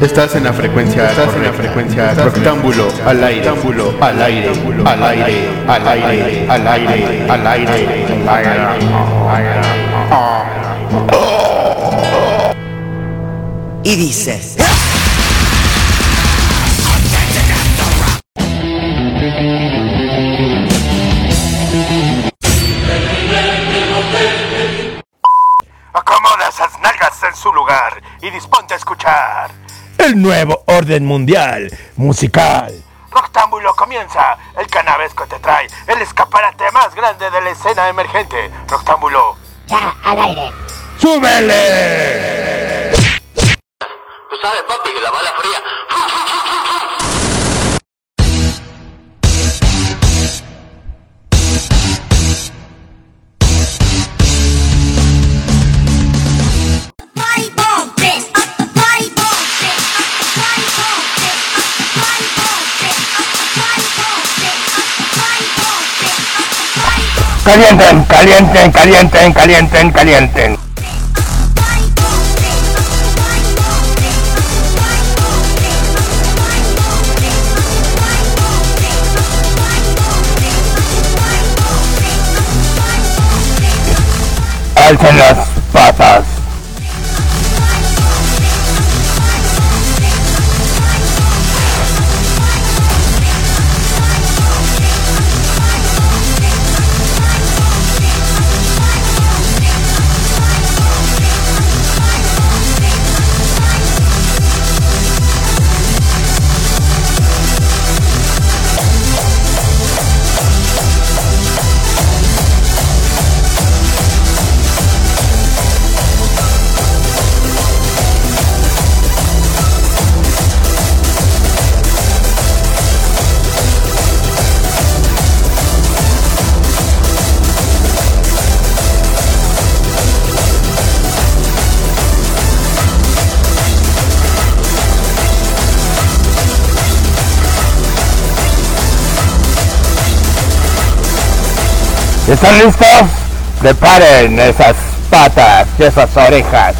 Estás en la frecuencia, Roctámbulo al aire, al aire. Y dices. Acomoda esas nalgas en su lugar y disponte a escuchar. El nuevo orden mundial musical. Roctámbulo comienza. El canavesco te trae el escaparate más grande de la escena emergente. Roctámbulo. Ya, al aire. ¡Súbele! Tú sabes, papi, que la bala fría. Calienten. Alcen las patas. ¿Están listos? Preparen esas patas y esas orejas.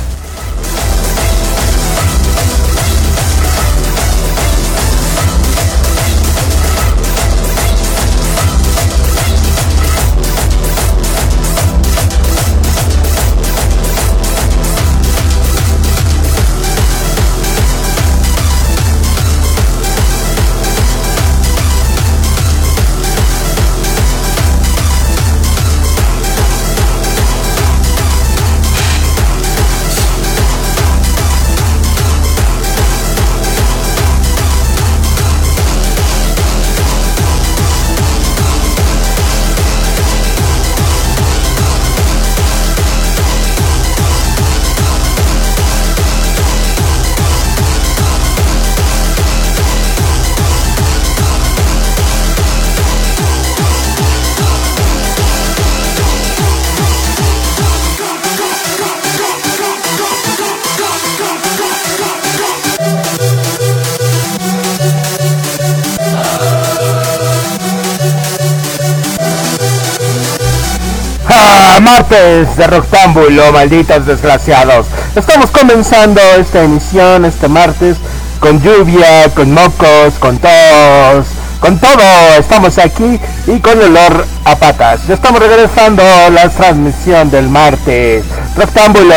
Martes de Roctámbulo, malditos desgraciados. Estamos comenzando esta emisión este martes con lluvia, con mocos, con tos, con todo. Estamos aquí y con olor a patas. Ya estamos regresando a la transmisión del martes. Roctámbulo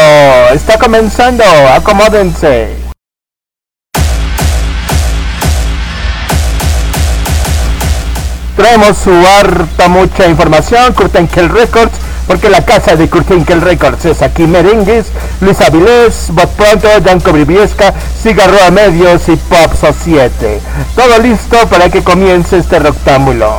está comenzando, acomódense. Traemos su harta mucha información, Curtain Call Records, porque la casa de Curtain Call Records es aquí. Merengues, Luis Avilés, Bot Pronto, Janko Briviesca, Cigarro a Medios y Pop Societe. Todo listo para que comience este Roctámbulo.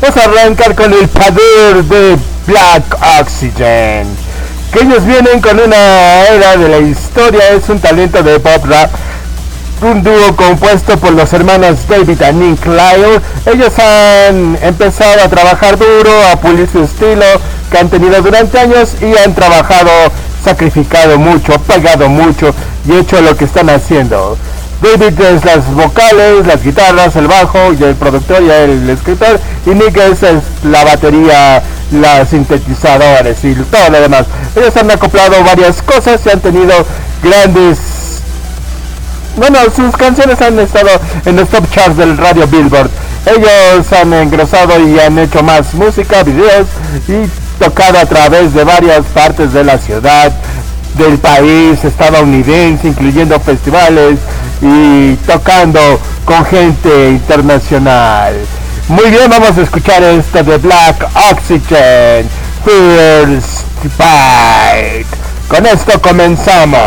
Vamos a arrancar con el Padur de Black Oxygen, que ellos vienen con una era de la historia. Es un talento de pop rap un dúo compuesto por los hermanos David y Nick Lyle. Ellos han empezado a trabajar duro, a pulir su estilo que han tenido durante años y han trabajado, sacrificado mucho, pagado mucho y hecho lo que están haciendo. David es las vocales, las guitarras, el bajo y el productor y el escritor, y Nick es la batería, los sintetizadores y todo lo demás. Ellos han acoplado varias cosas y han tenido grandes... Bueno, sus canciones han estado en los top charts del Radio Billboard. Ellos han engrosado y han hecho más música, videos y tocado a través de varias partes de la ciudad, del país estadounidense, incluyendo festivales y tocando con gente internacional. Muy bien, vamos a escuchar esto de Black Oxygen, First Bite. Con esto comenzamos.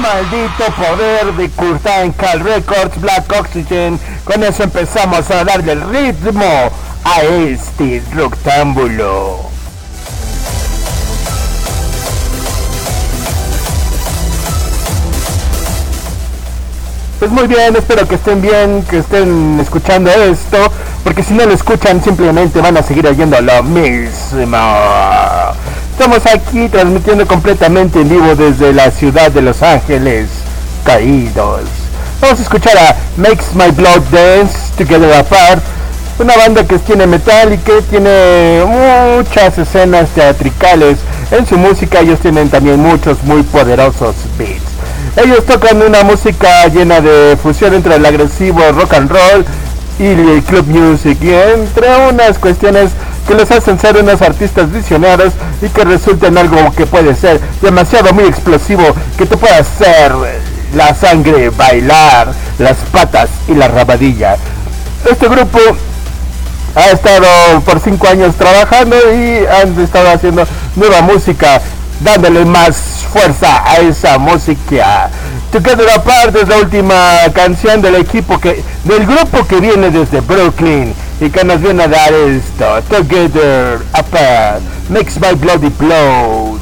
Maldito poder de Curtain Call Records, Black Oxygen. Con eso empezamos a darle el ritmo a este Roctámbulo. Pues muy bien, espero que estén bien, que estén escuchando esto, porque si no lo escuchan simplemente van a seguir oyendo lo mismo. Estamos aquí transmitiendo completamente en vivo desde la ciudad de Los Ángeles Caídos. Vamos a escuchar a Makes My Blood Dance Together Apart, una banda que tiene metal y que tiene muchas escenas teatrales en su música. Ellos tienen también muchos muy poderosos beats. Ellos tocan una música llena de fusión entre el agresivo rock and roll y el club music, y entre unas cuestiones que los hacen ser unos artistas visionarios y que resulta en algo que puede ser demasiado muy explosivo, que te puede hacer la sangre bailar, las patas y la rabadilla. Este grupo ha estado por 5 años trabajando y han estado haciendo nueva música, dándole más fuerza a esa música. Together Apart es la última canción del equipo del grupo que viene desde Brooklyn y que nos viene a dar esto. Together Apart, Makes My Bloody Blood.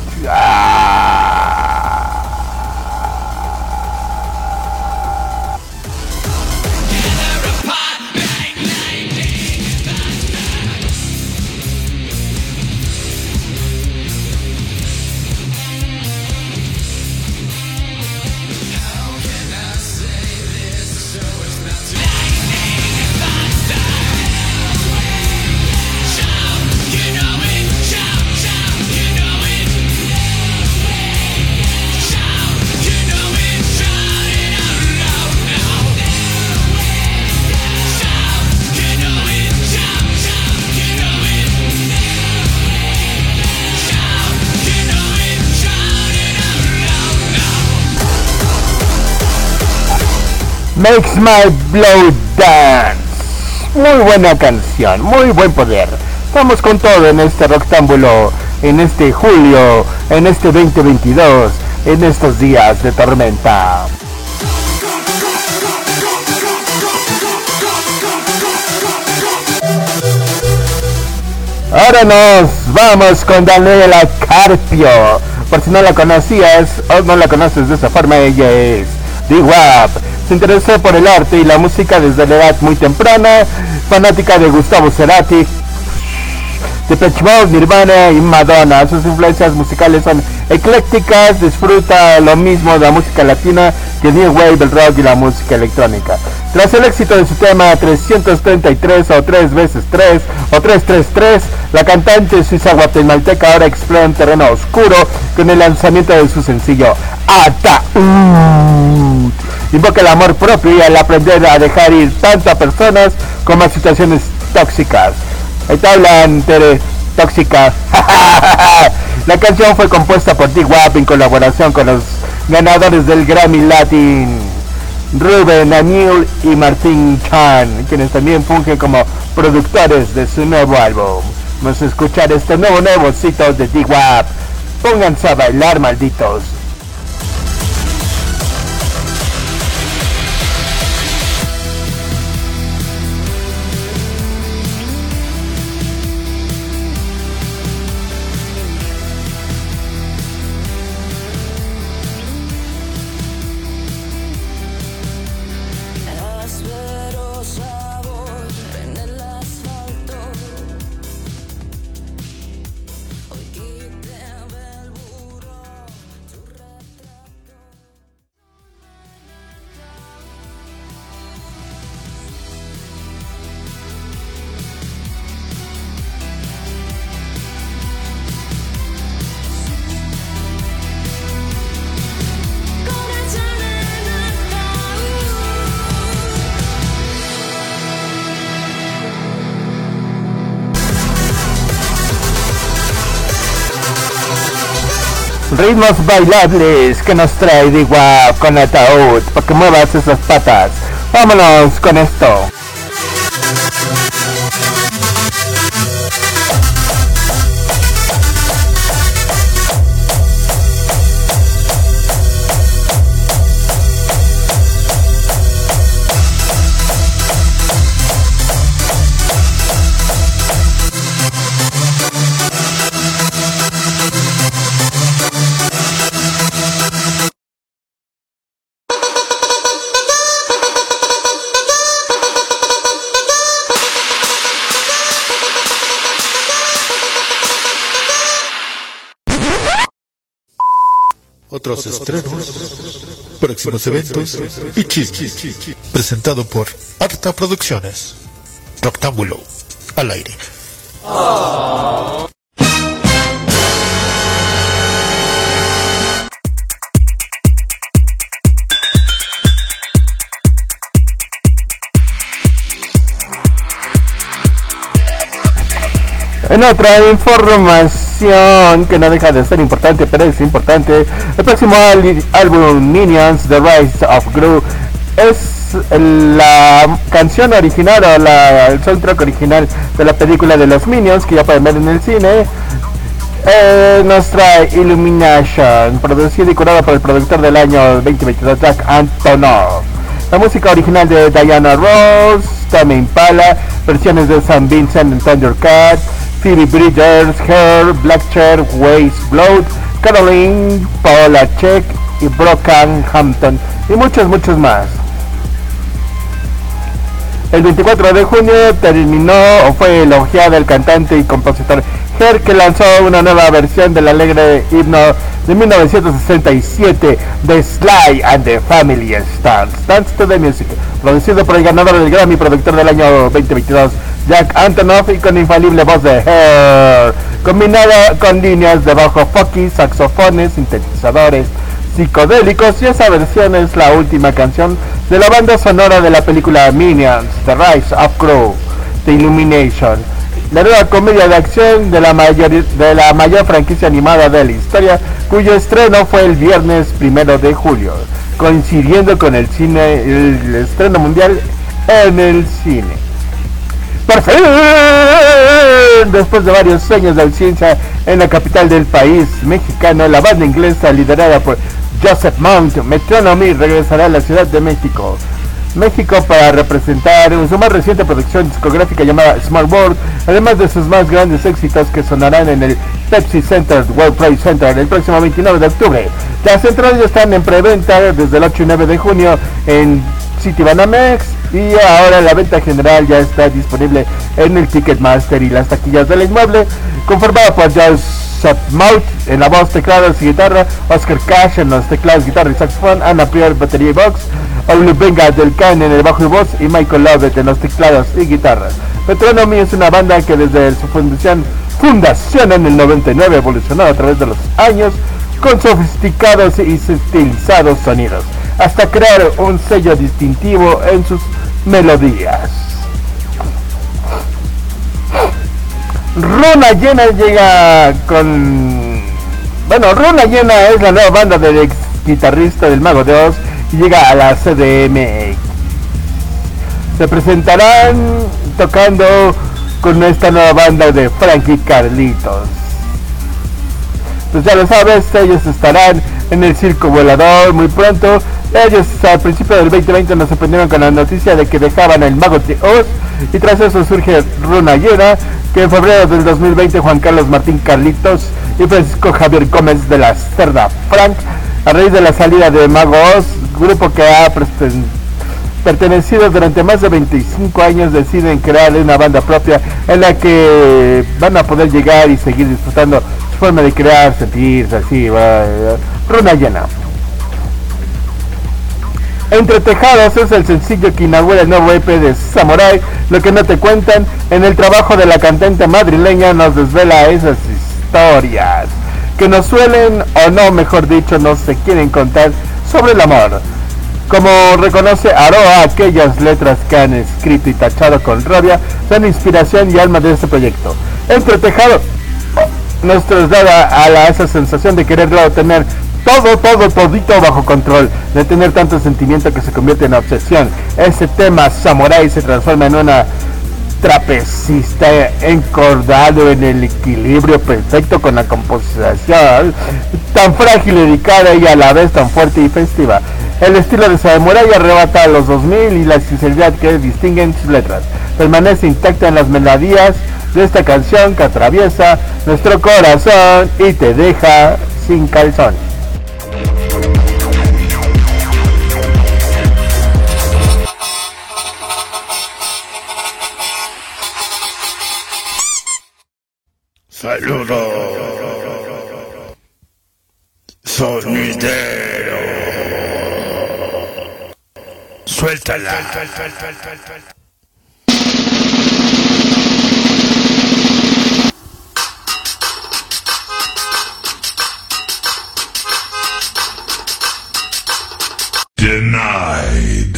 Makes My Blood Dance. Muy buena canción, muy buen poder. Estamos con todo en este Roctámbulo, en este julio, en este 2022, en estos días de tormenta. Ahora nos vamos con Daniela Carpio. Por si no la conocías o no la conoces de esa forma, ella es Dawap. Se interesó por el arte y la música desde la edad muy temprana, fanática de Gustavo Cerati, de Pet Shop Boys, Nirvana y Madonna. Sus influencias musicales son eclécticas, disfruta lo mismo de la música latina que el new wave, el rock y la música electrónica. Tras el éxito de su tema 333 o 3x3 o 333, la cantante suiza guatemalteca ahora explora un terreno oscuro con el lanzamiento de su sencillo Ataúd. Invoca el amor propio y al aprender a dejar ir tanto a personas como a situaciones tóxicas. Ahí te hablan, Tere, tóxica. La canción fue compuesta por Dawap en colaboración con los ganadores del Grammy Latin, Ruben Aníbal y Martín Chan, quienes también fungen como productores de su nuevo álbum. Vamos a escuchar este nuevo cito de Dawap. Pónganse a bailar, malditos. Ritmos bailables que nos trae Dawap con Ataúd, porque muevas esas patas. Vámonos con esto. Otros estrenos, próximos eventos y chismes. Presentado por Arta Producciones. Roctámbulo al aire. En otra información que no deja de ser importante, pero es importante, el próximo álbum Minions: The Rise of Gru es la canción original o el soundtrack original de la película de los Minions que ya pueden ver en el cine. Nos trae Illumination, producido y curado por el productor del año 2022 Jack Antonoff. La música original de Diana Ross, Tame Impala, versiones de Saint Vincent en Thundercat, Phoebe Bridgers, Her, Blackstar, Wiz Blood, Caroline Polachek y Brockhampton y muchos más. El 24 de junio terminó o fue elogiada el cantante y compositor Her, que lanzó una nueva versión del alegre himno de 1967 The Sly and the Family Stars, Dance to the Music, producido por el ganador del Grammy, productor del año 2022 Jack Antonoff, y con infalible voz de Haim, combinado con líneas de bajo funky, saxofones, sintetizadores psicodélicos, y esa versión es la última canción de la banda sonora de la película Minions: The Rise of Gru de Illumination, la nueva comedia de acción de la mayor franquicia animada de la historia, cuyo estreno fue el viernes 1 de julio, coincidiendo con el estreno mundial en el cine. Por fin, después de varios años de ausencia en la capital del país mexicano, la banda inglesa liderada por Joseph Mount, Metronomy, regresará a la Ciudad de México. México para representar en su más reciente producción discográfica llamada Smart World, además de sus más grandes éxitos que sonarán en el Pepsi Center World Trade Center el próximo 29 de octubre. Las entradas ya están en preventa desde el 8 y 9 de junio en Citibanamex y ahora la venta general ya está disponible en el Ticketmaster y las taquillas del inmueble, conformada por Josh Mouth en la voz, teclados y guitarra, Oscar Cash en los teclados, guitarra y saxofón, Ana Prior, batería y box, Olubenga del Can en el bajo y voz y Michael Lovett en los teclados y guitarras. Metronomy es una banda que desde su fundación en el 99 ha evolucionado a través de los años con sofisticados y estilizados sonidos, hasta crear un sello distintivo en sus melodías. Runa Llena llega con... Bueno, Runa Llena es la nueva banda del ex guitarrista del Mago de Oz y llega a la CDMX. Se presentarán tocando con esta nueva banda de Frank y Carlitos. Pues ya lo sabes, ellos estarán en el Circo Volador muy pronto. Ellos al principio del 2020 nos sorprendieron con la noticia de que dejaban el Mago de Oz y tras eso surge Runa Llena, que en febrero del 2020 Juan Carlos Martín Carlitos y Francisco Javier Gómez de la Cerda Frank, a raíz de la salida de Mago Oz, grupo que ha pertenecido durante más de 25 años, deciden crear una banda propia en la que van a poder llegar y seguir disfrutando su forma de crear, sentirse así. Runa Llena. Entre Tejados es el sencillo que inaugura el nuevo EP de Samurai. Lo que no te cuentan en el trabajo de la cantante madrileña nos desvela esas historias que nos suelen, o no, mejor dicho, no se quieren contar sobre el amor. Como reconoce Aroa, aquellas letras que han escrito y tachado con rabia son inspiración y alma de este proyecto. Entre Tejados nos traslada a esa sensación de quererlo obtener todito bajo control, de tener tanto sentimiento que se convierte en obsesión. Ese tema Samurai se transforma en una trapecista encordado en el equilibrio perfecto con la composición tan frágil y delicada y a la vez tan fuerte y festiva. El estilo de Samurai arrebata a los 2000 y la sinceridad que distinguen sus letras permanece intacta en las melodías de esta canción que atraviesa nuestro corazón y te deja sin calzón. Saludos, sonidero, suéltala. Denied.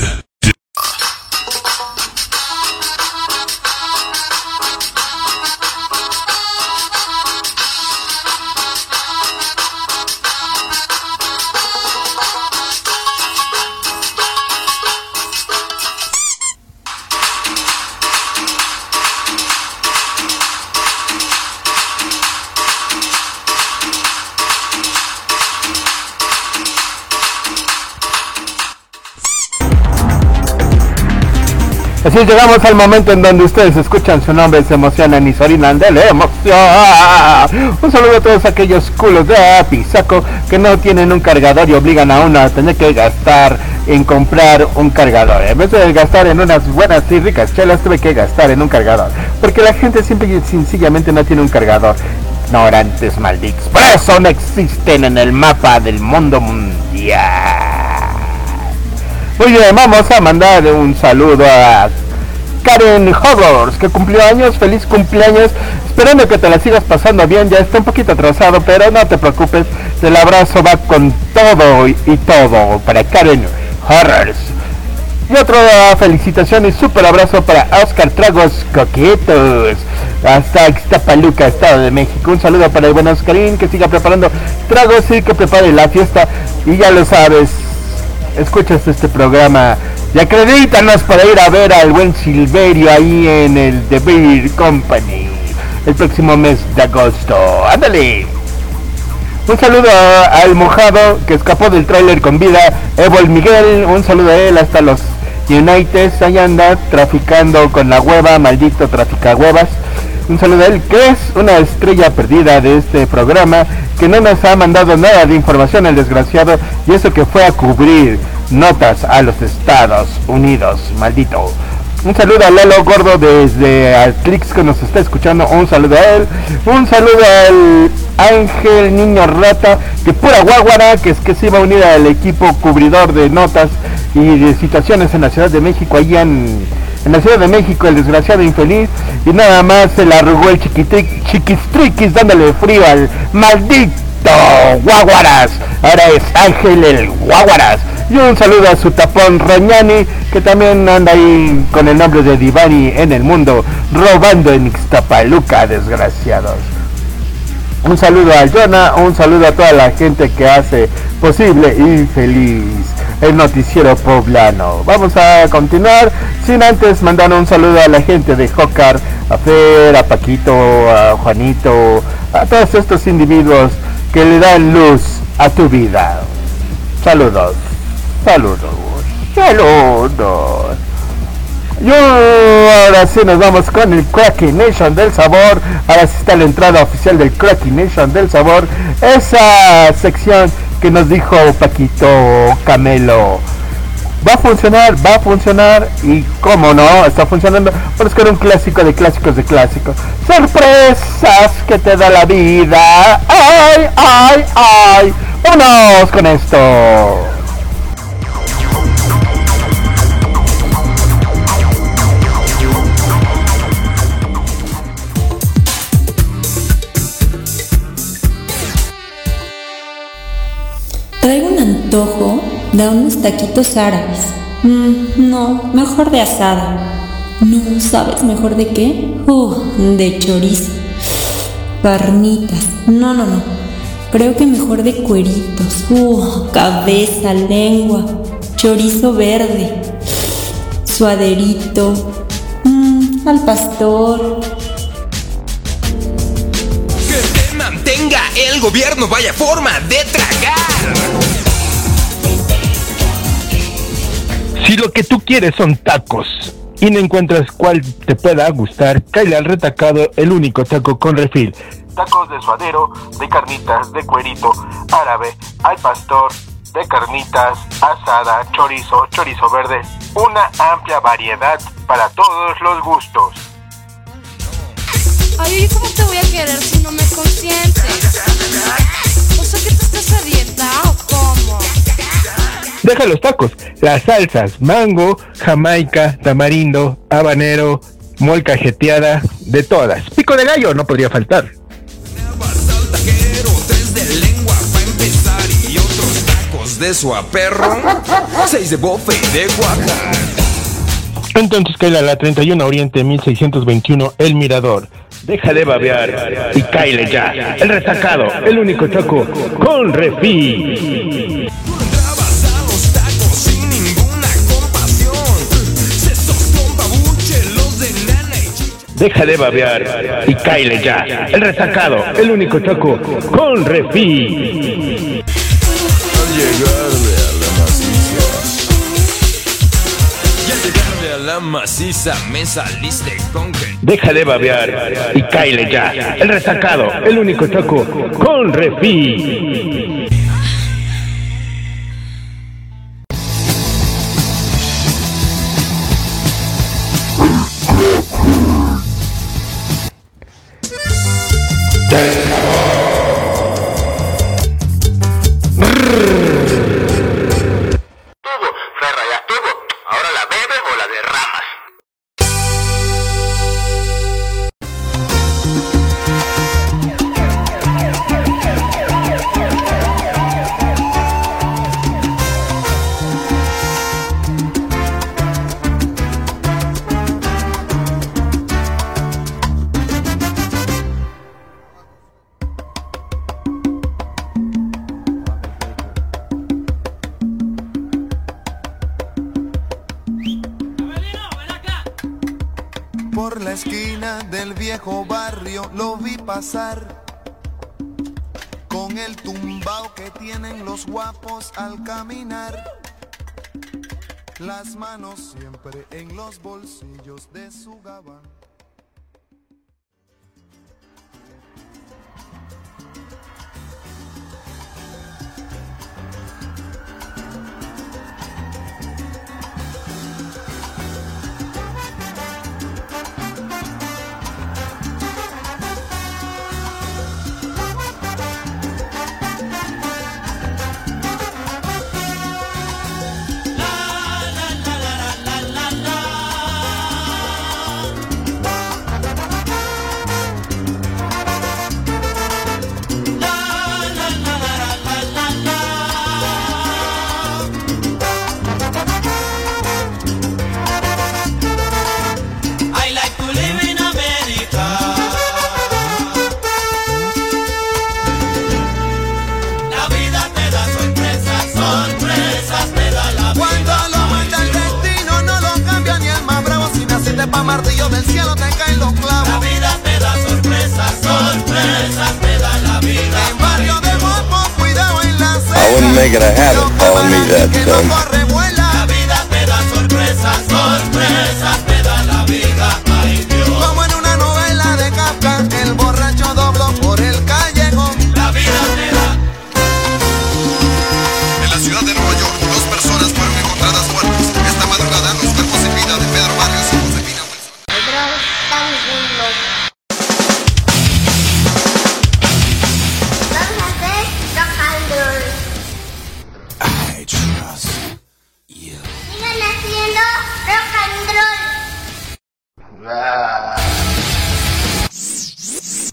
Así llegamos al momento en donde ustedes escuchan su nombre, se emocionan y se orinan de la emoción. Un saludo a todos aquellos culos de pisaco que no tienen un cargador y obligan a uno a tener que gastar en comprar un cargador. En vez de gastar en unas buenas y ricas chelas, tuve que gastar en un cargador, porque la gente simple y sencillamente no tiene un cargador. Ignorantes malditos, por eso no existen en el mapa del mundo mundial. Muy bien, vamos a mandar un saludo a Karen Hogwarts, que cumplió años. Feliz cumpleaños, esperando que te la sigas pasando bien. Ya está un poquito atrasado, pero no te preocupes, el abrazo va con todo y todo para Karen Hogwarts. Y otra felicitación y super abrazo para Oscar Tragos Coquetos, hasta Ixtapaluca, Estado de México. Un saludo para el buen Oscarín, que siga preparando tragos y que prepare la fiesta. Y ya lo sabes, escuchas este programa y acredítanos para ir a ver al buen Silverio ahí en el The Beer Company el próximo mes de agosto. ¡Ándale! Un saludo al mojado que escapó del tráiler con vida, Evol Miguel. Un saludo a él hasta los United, ahí anda traficando con la hueva, maldito traficahuevas. Un saludo a él, que es una estrella perdida de este programa, que no nos ha mandado nada de información el desgraciado, y eso que fue a cubrir notas a los Estados Unidos, maldito. Un saludo a Lalo Gordo desde Altrix, que nos está escuchando. Un saludo a él. Un saludo al Ángel Niño Rata, que pura guaguara, que se iba a unir al equipo cubridor de notas y de situaciones en la Ciudad de México. Allí en la Ciudad de México, el desgraciado infeliz. Y nada más se le arrugó el chiquistriquis dándole frío al maldito guaguaras. Ahora es Ángel el guaguaras. Y un saludo a su tapón Rañani, que también anda ahí con el nombre de Divani en el mundo, robando en Ixtapaluca, desgraciados. Un saludo a Jonah, un saludo a toda la gente que hace posible y feliz el noticiero poblano. Vamos a continuar, sin antes mandar un saludo a la gente de Jocar, a Fer, a Paquito, a Juanito, a todos estos individuos que le dan luz a tu vida. Saludos. Saludos. Yo ahora sí nos vamos con el Cracky Nation del Sabor. Ahora sí está la entrada oficial del Cracky Nation del Sabor, esa sección que nos dijo Paquito Camelo. Va a funcionar, y cómo no, está funcionando, porque es que era un clásico de clásicos de clásicos. Sorpresas que te da la vida. ¡Ay! ¡Vámonos con esto! Traigo un antojo de unos taquitos árabes. No, mejor de asada. No, ¿sabes mejor de qué? De chorizo. Carnitas. No. Creo que mejor de cueritos. Cabeza, lengua, chorizo verde, suaderito, al pastor. Que te mantenga el gobierno, vaya forma de tragar. Si lo que tú quieres son tacos y no encuentras cuál te pueda gustar, cáele al Retacado, el único taco con refil. Tacos de suadero, de carnitas, de cuerito, árabe, al pastor, de carnitas, asada, chorizo, chorizo verde. Una amplia variedad para todos los gustos. Ay, ¿cómo te voy a querer si no me consientes? O sea, ¿que tú estás a dieta o cómo? Deja los tacos, las salsas, mango, jamaica, tamarindo, habanero, molcajeteada, de todas. Pico de gallo no podría faltar. De su aperro, 6 de bofe y de guaca. Entonces cae a la 31 Oriente 1621 El Mirador. Deja de babear y cáele ya. El Resacado, el único taco con refil. Deja de babear y cáele ya. El Resacado, el único taco con refil. Maciza, me saliste con que... Deja de babear y cáele ya. El Resacado, el único taco con refil. Con el tumbao que tienen los guapos al caminar, las manos siempre en los bolsillos de su gabán.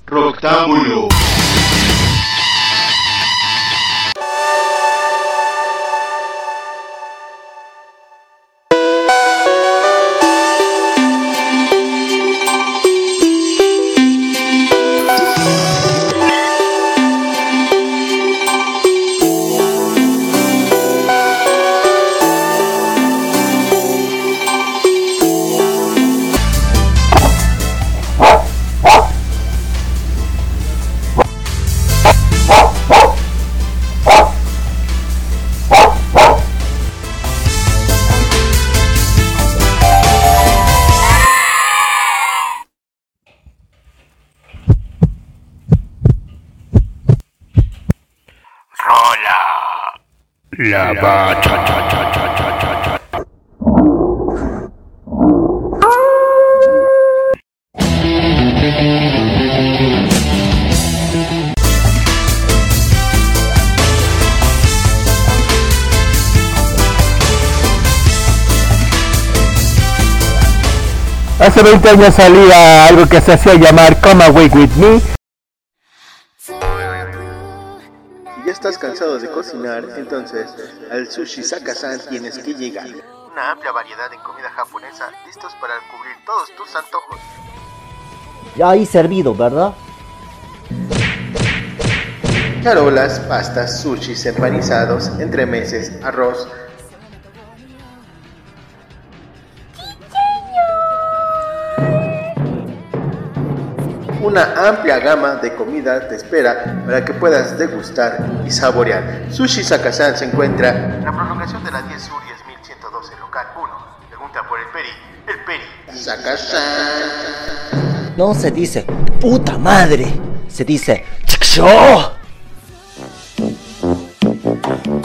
Roctámbulo. Hace 20 años salía algo que se hacía llamar Come Away With Me. ¿Ya estás cansado de cocinar? Entonces, al Sushi Saka-san tienes que llegar. Una amplia variedad de comida japonesa, listos para cubrir todos tus antojos. Ya ahí servido, ¿verdad? Charolas, pastas, sushis empanizados, entremeses, arroz. Una amplia gama de comida te espera para que puedas degustar y saborear. Sushi Saka-san se encuentra en la prolongación de la 10 Sur y es 1112, local 1. Pregunta por el Peri. El Peri Saka-san. No se dice puta madre, se dice ¡Chicxó!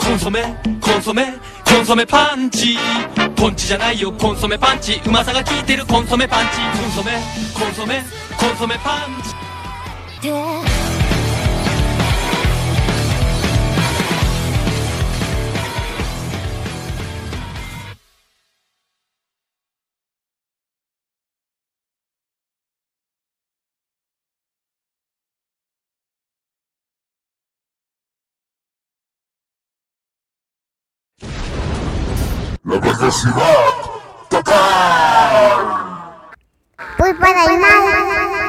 Consomé, consomé, consomé panchi. Ponchi ya nai yo, consomé panchi. Umasa ga kiteru, consomé panchi. Consomé, consomé. Consomé Punch. La necesidad total. Voy para el mal.